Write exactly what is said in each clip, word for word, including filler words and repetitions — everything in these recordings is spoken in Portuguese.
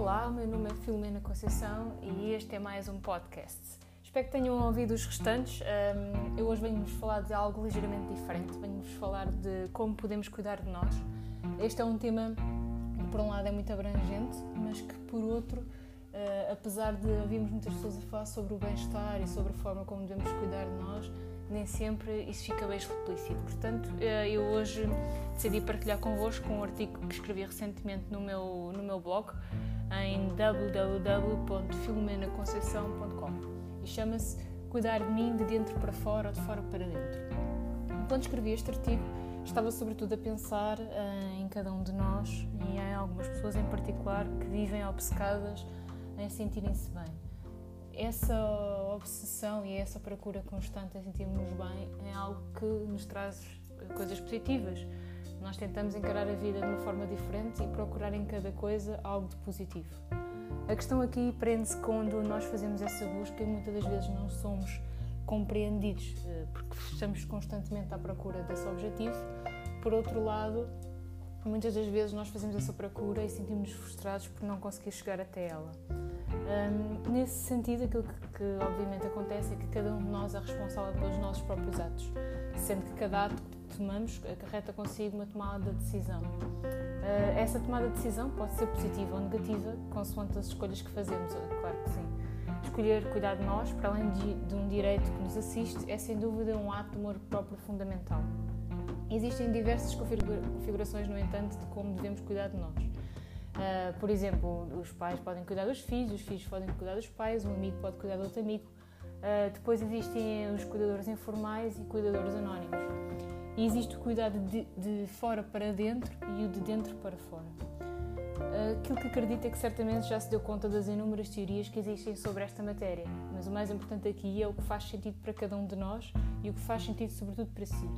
Olá, o meu nome é Filomena Conceição e este é mais um podcast. Espero que tenham ouvido os restantes. Eu hoje venho-vos falar de algo ligeiramente diferente. Venho-vos falar de como podemos cuidar de nós. Este é um tema que, por um lado, é muito abrangente, mas que, por outro, apesar de ouvirmos muitas pessoas a falar sobre o bem-estar e sobre a forma como devemos cuidar de nós, nem sempre isso fica bem explícito. Portanto, eu hoje decidi partilhar convosco um artigo que escrevi recentemente no meu, no meu blog, em w w w ponto filomena conceição ponto com, e chama-se Cuidar de mim de dentro para fora ou de fora para dentro. Quando escrevi este artigo, estava sobretudo a pensar em cada um de nós e em algumas pessoas em particular que vivem obcecadas em sentirem-se bem. Essa obsessão e essa procura constante a sentirmos bem é algo que nos traz coisas positivas. Nós tentamos encarar a vida de uma forma diferente e procurar em cada coisa algo de positivo. A questão aqui prende-se quando nós fazemos essa busca e muitas das vezes não somos compreendidos, porque estamos constantemente à procura desse objetivo. Por outro lado, muitas das vezes nós fazemos essa procura e sentimos-nos frustrados por não conseguir chegar até ela. Um, nesse sentido, aquilo que, que obviamente acontece é que cada um de nós é responsável pelos nossos próprios atos, sendo que cada ato que tomamos acarreta consigo uma tomada de decisão. Uh, essa tomada de decisão pode ser positiva ou negativa, consoante as escolhas que fazemos, claro que sim. Escolher cuidar de nós, para além de, de um direito que nos assiste, é sem dúvida um ato de amor próprio fundamental. Existem diversas configurações, no entanto, de como devemos cuidar de nós. Uh, por exemplo, os pais podem cuidar dos filhos, os filhos podem cuidar dos pais, um amigo pode cuidar de outro amigo. Uh, depois existem os cuidadores informais e cuidadores anónimos. E existe o cuidado de, de fora para dentro e o de dentro para fora. Uh, aquilo que acredito é que certamente já se deu conta das inúmeras teorias que existem sobre esta matéria, mas o mais importante aqui é o que faz sentido para cada um de nós e o que faz sentido sobretudo para si.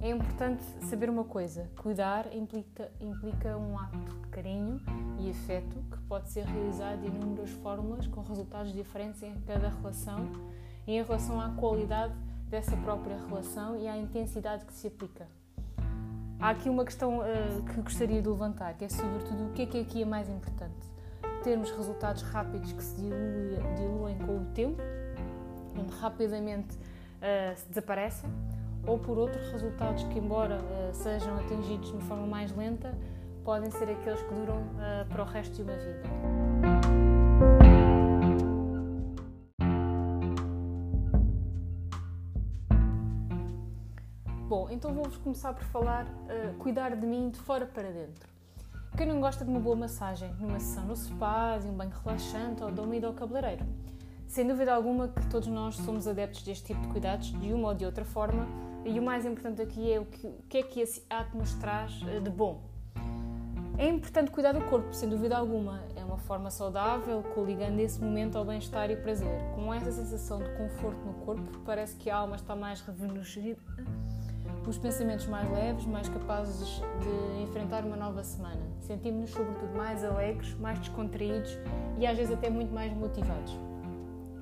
É importante saber uma coisa: cuidar implica, implica um ato de carinho e afeto que pode ser realizado de inúmeras formas, com resultados diferentes em cada relação e em relação à qualidade dessa própria relação e à intensidade que se aplica. Há aqui uma questão uh, que gostaria de levantar, que é sobretudo o que é que aqui é mais importante: termos resultados rápidos que se diluem, diluem com o tempo, onde rapidamente uh, se desaparecem, ou por outros resultados que, embora uh, sejam atingidos de uma forma mais lenta, podem ser aqueles que duram uh, para o resto de uma vida. Bom, então vou-vos começar por falar uh, cuidar de mim de fora para dentro. Quem não gosta de uma boa massagem, numa sessão no spa, de um banho relaxante ou de uma ida ao cabeleireiro? Sem dúvida alguma que todos nós somos adeptos deste tipo de cuidados, de uma ou de outra forma, e o mais importante aqui é o que, o que é que esse ato nos traz de bom. É importante cuidar do corpo, sem dúvida alguma. É uma forma saudável, coligando esse momento ao bem-estar e prazer. Com essa sensação de conforto no corpo, parece que a alma está mais rejuvenescida, os pensamentos mais leves, mais capazes de enfrentar uma nova semana. Sentimos-nos, sobretudo, mais alegres, mais descontraídos e, às vezes, até muito mais motivados.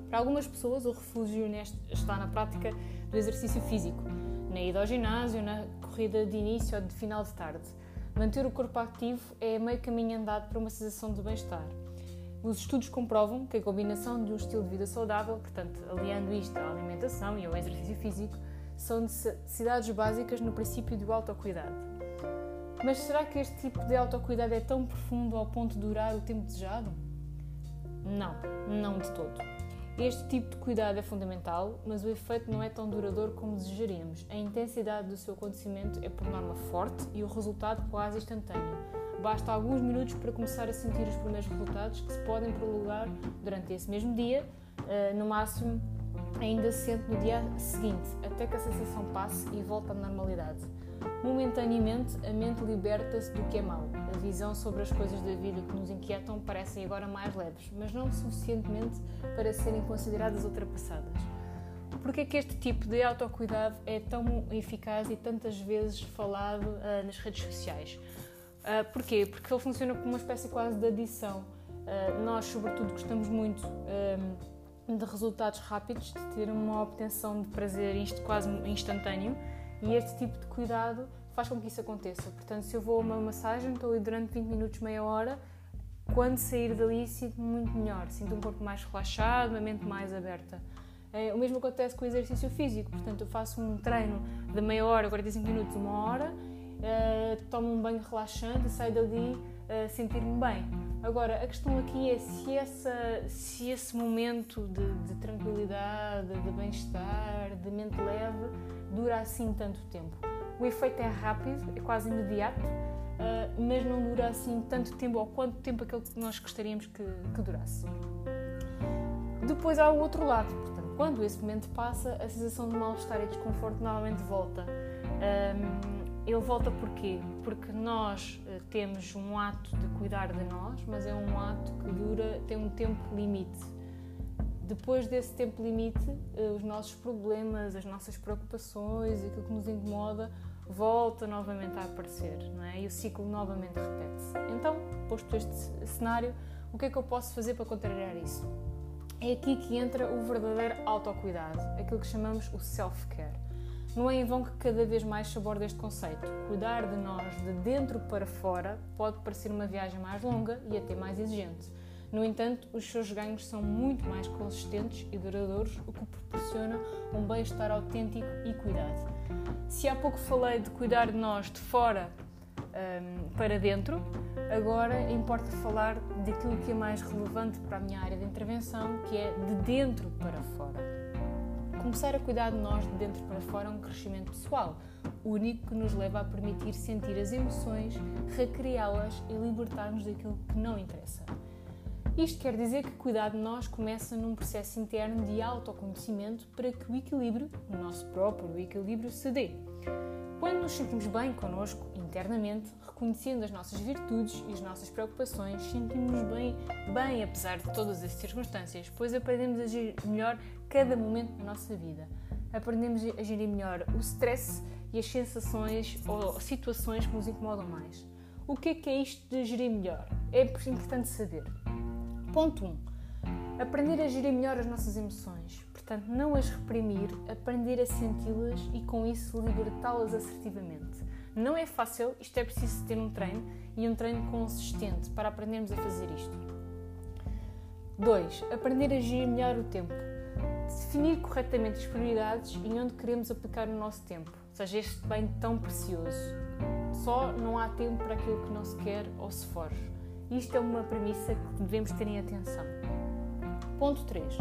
Para algumas pessoas, o refúgio neste está na prática do exercício físico, na ida ao ginásio, na corrida de início ou de final de tarde. Manter o corpo ativo é meio caminho andado para uma sensação de bem-estar. Os estudos comprovam que a combinação de um estilo de vida saudável, portanto, aliando isto à alimentação e ao exercício físico, são necessidades básicas no princípio do autocuidado. Mas será que este tipo de autocuidado é tão profundo ao ponto de durar o tempo desejado? Não, não de todo. Este tipo de cuidado é fundamental, mas o efeito não é tão duradouro como desejaríamos. A intensidade do seu acontecimento é por norma forte e o resultado quase instantâneo. Basta alguns minutos para começar a sentir os primeiros resultados, que se podem prolongar durante esse mesmo dia, no máximo ainda se sente no dia seguinte, até que a sensação passe e volte à normalidade. Momentaneamente, a mente liberta-se do que é mau. A visão sobre as coisas da vida que nos inquietam parecem agora mais leves, mas não suficientemente para serem consideradas ultrapassadas. Porquê é que este tipo de autocuidado é tão eficaz e tantas vezes falado uh, nas redes sociais? Uh, porquê? Porque ele funciona como uma espécie quase de adição. Uh, nós, sobretudo, gostamos muito um, de resultados rápidos, de ter uma obtenção de prazer isto quase instantâneo. E este tipo de cuidado faz com que isso aconteça. Portanto, se eu vou a uma massagem, estou ali durante vinte minutos, meia hora, quando sair dali sinto-me muito melhor, sinto um corpo mais relaxado, uma mente mais aberta. O mesmo acontece com o exercício físico, portanto eu faço um treino de meia hora, quarenta e cinco minutos, uma hora, tomo um banho relaxante e saio dali a sentir-me bem. Agora, a questão aqui é se, essa, se esse momento de, de tranquilidade, de bem-estar, de mente leve, dura assim tanto tempo. O efeito é rápido, é quase imediato, mas não dura assim tanto tempo ou quanto tempo aquele que nós gostaríamos que, que durasse. Depois há o outro lado, portanto, quando esse momento passa, a sensação de mal-estar e desconforto novamente volta. Um, ele volta porquê? Porque nós temos um ato de cuidar de nós, mas é um ato que dura, tem um tempo limite. Depois desse tempo limite, os nossos problemas, as nossas preocupações, aquilo que nos incomoda, volta novamente a aparecer, não é? E o ciclo novamente repete-se. Então, posto este cenário, o que é que eu posso fazer para contrariar isso? É aqui que entra o verdadeiro autocuidado, aquilo que chamamos o self-care. Não é em vão que cada vez mais se aborda este conceito. Cuidar de nós de dentro para fora pode parecer uma viagem mais longa e até mais exigente. No entanto, os seus ganhos são muito mais consistentes e duradouros, o que proporciona um bem-estar autêntico e cuidado. Se há pouco falei de cuidar de nós de fora um, para dentro, agora importa falar daquilo que é mais relevante para a minha área de intervenção, que é de dentro para fora. Começar a cuidar de nós de dentro para fora é um crescimento pessoal, único, que nos leva a permitir sentir as emoções, recriá-las e libertar-nos daquilo que não interessa. Isto quer dizer que cuidar de nós começa num processo interno de autoconhecimento para que o equilíbrio, o nosso próprio equilíbrio, se dê. Quando nos sentimos bem connosco, internamente, reconhecendo as nossas virtudes e as nossas preocupações, sentimos-nos bem, bem apesar de todas as circunstâncias, pois aprendemos a agir melhor cada momento da nossa vida. Aprendemos a gerir melhor o stress e as sensações ou situações que nos incomodam mais. O que é que é isto de gerir melhor? É importante saber. Ponto um. Aprender a gerir melhor as nossas emoções, portanto, não as reprimir, aprender a senti-las e, com isso, libertá-las assertivamente. Não é fácil, isto é preciso ter um treino e um treino consistente para aprendermos a fazer isto. dois. Aprender a gerir melhor o tempo. Definir corretamente as prioridades e onde queremos aplicar o nosso tempo, ou seja, este bem tão precioso. Só não há tempo para aquilo que não se quer ou se foge. Isto é uma premissa que devemos ter em atenção. Ponto três.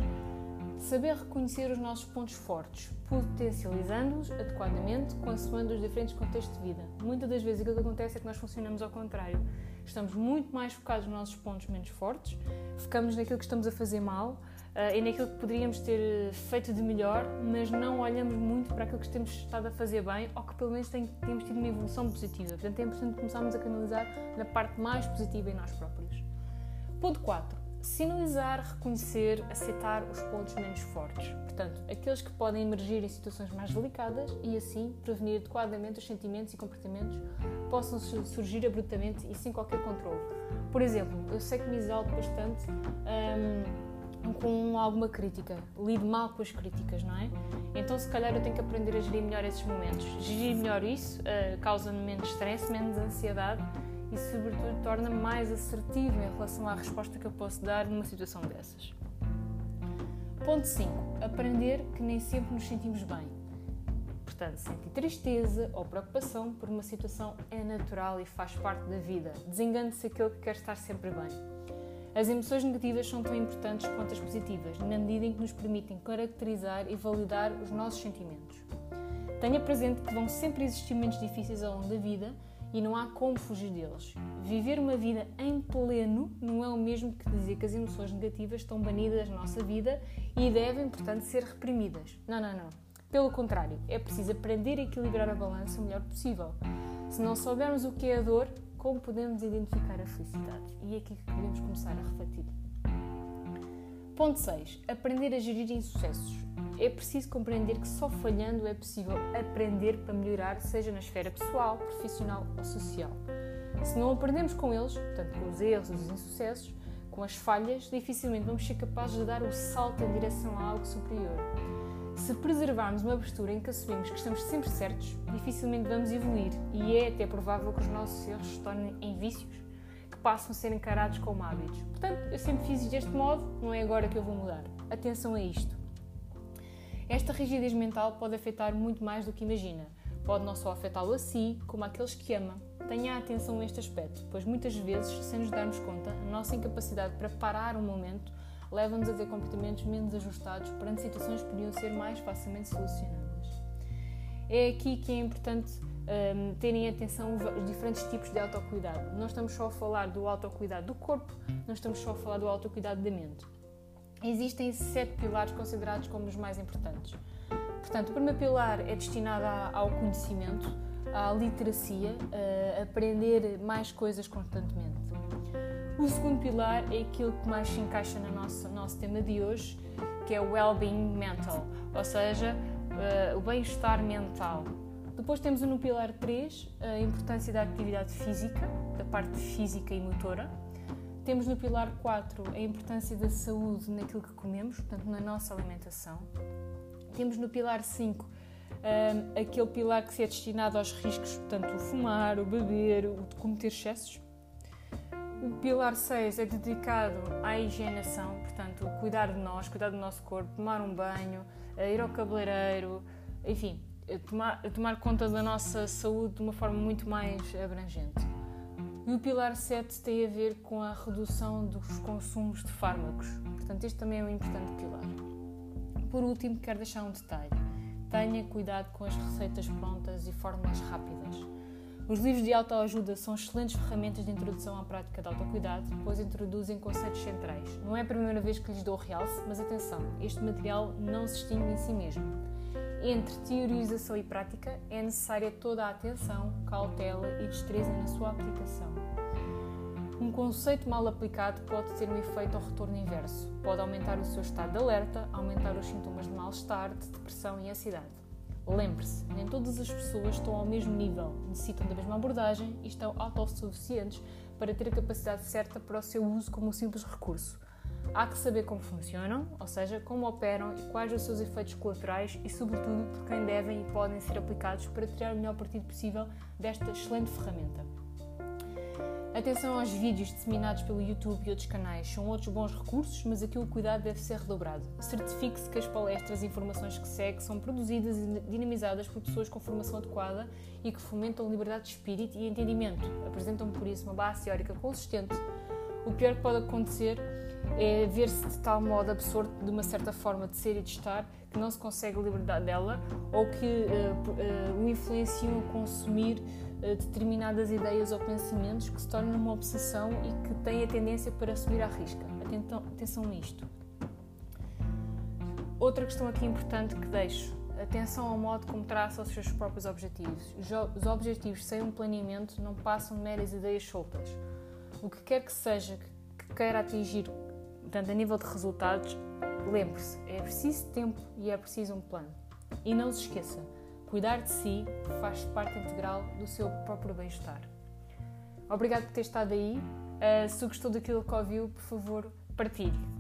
Saber reconhecer os nossos pontos fortes, potencializando-os adequadamente, consoante os diferentes contextos de vida. Muitas das vezes aquilo que acontece é que nós funcionamos ao contrário. Estamos muito mais focados nos nossos pontos menos fortes, focamos naquilo que estamos a fazer mal uh, e naquilo que poderíamos ter feito de melhor, mas não olhamos muito para aquilo que temos estado a fazer bem ou que pelo menos tem, temos tido uma evolução positiva. Portanto, é importante começarmos a canalizar na parte mais positiva em nós próprios. Ponto quatro. Sinalizar, reconhecer, aceitar os pontos menos fortes, portanto, aqueles que podem emergir em situações mais delicadas e assim prevenir adequadamente os sentimentos e comportamentos que possam surgir abruptamente e sem qualquer controle. Por exemplo, eu sei que me exalto bastante um, com alguma crítica, lido mal com as críticas, não é? Então se calhar eu tenho que aprender a gerir melhor esses momentos, gerir melhor isso, uh, causa-me menos stress, menos ansiedade, e, sobretudo, torna-me mais assertivo em relação à resposta que eu posso dar numa situação dessas. Ponto cinco. Aprender que nem sempre nos sentimos bem. Portanto, sentir tristeza ou preocupação por uma situação é natural e faz parte da vida. Desengane-se aquele que quer estar sempre bem. As emoções negativas são tão importantes quanto as positivas, na medida em que nos permitem caracterizar e validar os nossos sentimentos. Tenha presente que vão sempre existir momentos difíceis ao longo da vida, e não há como fugir deles. Viver uma vida em pleno não é o mesmo que dizer que as emoções negativas estão banidas da nossa vida e devem, portanto, ser reprimidas. Não, não, não. Pelo contrário, é preciso aprender a equilibrar a balança o melhor possível. Se não soubermos o que é a dor, como podemos identificar a felicidade? E é aqui que podemos começar a refletir. Ponto seis. Aprender a gerir insucessos. É preciso compreender que só falhando é possível aprender para melhorar, seja na esfera pessoal, profissional ou social. Se não aprendemos com eles, portanto com os erros, os insucessos, com as falhas, dificilmente vamos ser capazes de dar o salto em direção a algo superior. Se preservarmos uma postura em que assumimos que estamos sempre certos, dificilmente vamos evoluir e é até provável que os nossos erros se tornem em vícios, que passam a ser encarados como hábitos. Portanto, eu sempre fiz deste modo, não é agora que eu vou mudar. Atenção a isto. Esta rigidez mental pode afetar muito mais do que imagina. Pode não só afetá-lo a si, como àqueles que ama. Tenha atenção a este aspecto, pois muitas vezes, sem nos darmos conta, a nossa incapacidade para parar um momento leva-nos a ter comportamentos menos ajustados perante situações que podiam ser mais facilmente solucionadas. É aqui que é importante um, terem atenção aos diferentes tipos de autocuidado. Não estamos só a falar do autocuidado do corpo, não estamos só a falar do autocuidado da mente. Existem sete pilares considerados como os mais importantes. Portanto, o primeiro pilar é destinado ao conhecimento, à literacia, a aprender mais coisas constantemente. O segundo pilar é aquilo que mais se encaixa no nosso, nosso tema de hoje, que é o well-being mental, ou seja, o bem-estar mental. Depois temos no pilar três a importância da atividade física, da parte física e motora. Temos no pilar quatro a importância da saúde naquilo que comemos, portanto, na nossa alimentação. Temos no pilar cinco um, aquele pilar que se é destinado aos riscos, portanto, o fumar, o beber, o cometer excessos. O pilar seis é dedicado à higienação, portanto, cuidar de nós, cuidar do nosso corpo, tomar um banho, ir ao cabeleireiro, enfim, tomar, tomar conta da nossa saúde de uma forma muito mais abrangente. E o pilar sete tem a ver com a redução dos consumos de fármacos, portanto, este também é um importante pilar. Por último, quero deixar um detalhe. Tenha cuidado com as receitas prontas e fórmulas rápidas. Os livros de autoajuda são excelentes ferramentas de introdução à prática de autocuidado, pois introduzem conceitos centrais. Não é a primeira vez que lhes dou realce, mas atenção, este material não se extingue em si mesmo. Entre teorização e prática, é necessária toda a atenção, cautela e destreza na sua aplicação. Um conceito mal aplicado pode ter um efeito ou retorno inverso. Pode aumentar o seu estado de alerta, aumentar os sintomas de mal-estar, de depressão e ansiedade. Lembre-se, nem todas as pessoas estão ao mesmo nível, necessitam da mesma abordagem e estão autossuficientes para ter a capacidade certa para o seu uso como um simples recurso. Há que saber como funcionam, ou seja, como operam e quais os seus efeitos colaterais e, sobretudo, por quem devem e podem ser aplicados para tirar o melhor partido possível desta excelente ferramenta. Atenção aos vídeos disseminados pelo YouTube e outros canais, são outros bons recursos, mas aqui o cuidado deve ser redobrado. Certifique-se que as palestras e informações que segue são produzidas e dinamizadas por pessoas com formação adequada e que fomentam liberdade de espírito e entendimento, apresentam por isso uma base teórica consistente. O pior que pode acontecer é ver-se de tal modo absorto de uma certa forma de ser e de estar que não se consegue a liberdade dela ou que uh, uh, o influenciam a consumir determinadas ideias ou pensamentos que se tornam uma obsessão e que têm a tendência para subir à risca. Atenção a isto. Outra questão aqui importante que deixo. Atenção ao modo como traça os seus próprios objetivos. Os objetivos sem um planeamento não passam de meras ideias soltas. O que quer que seja que queira atingir, tanto a nível de resultados, lembre-se, é preciso tempo e é preciso um plano. E não se esqueça, cuidar de si faz parte integral do seu próprio bem-estar. Obrigado por ter estado aí. Uh, se gostou daquilo que ouviu, por favor, partilhe.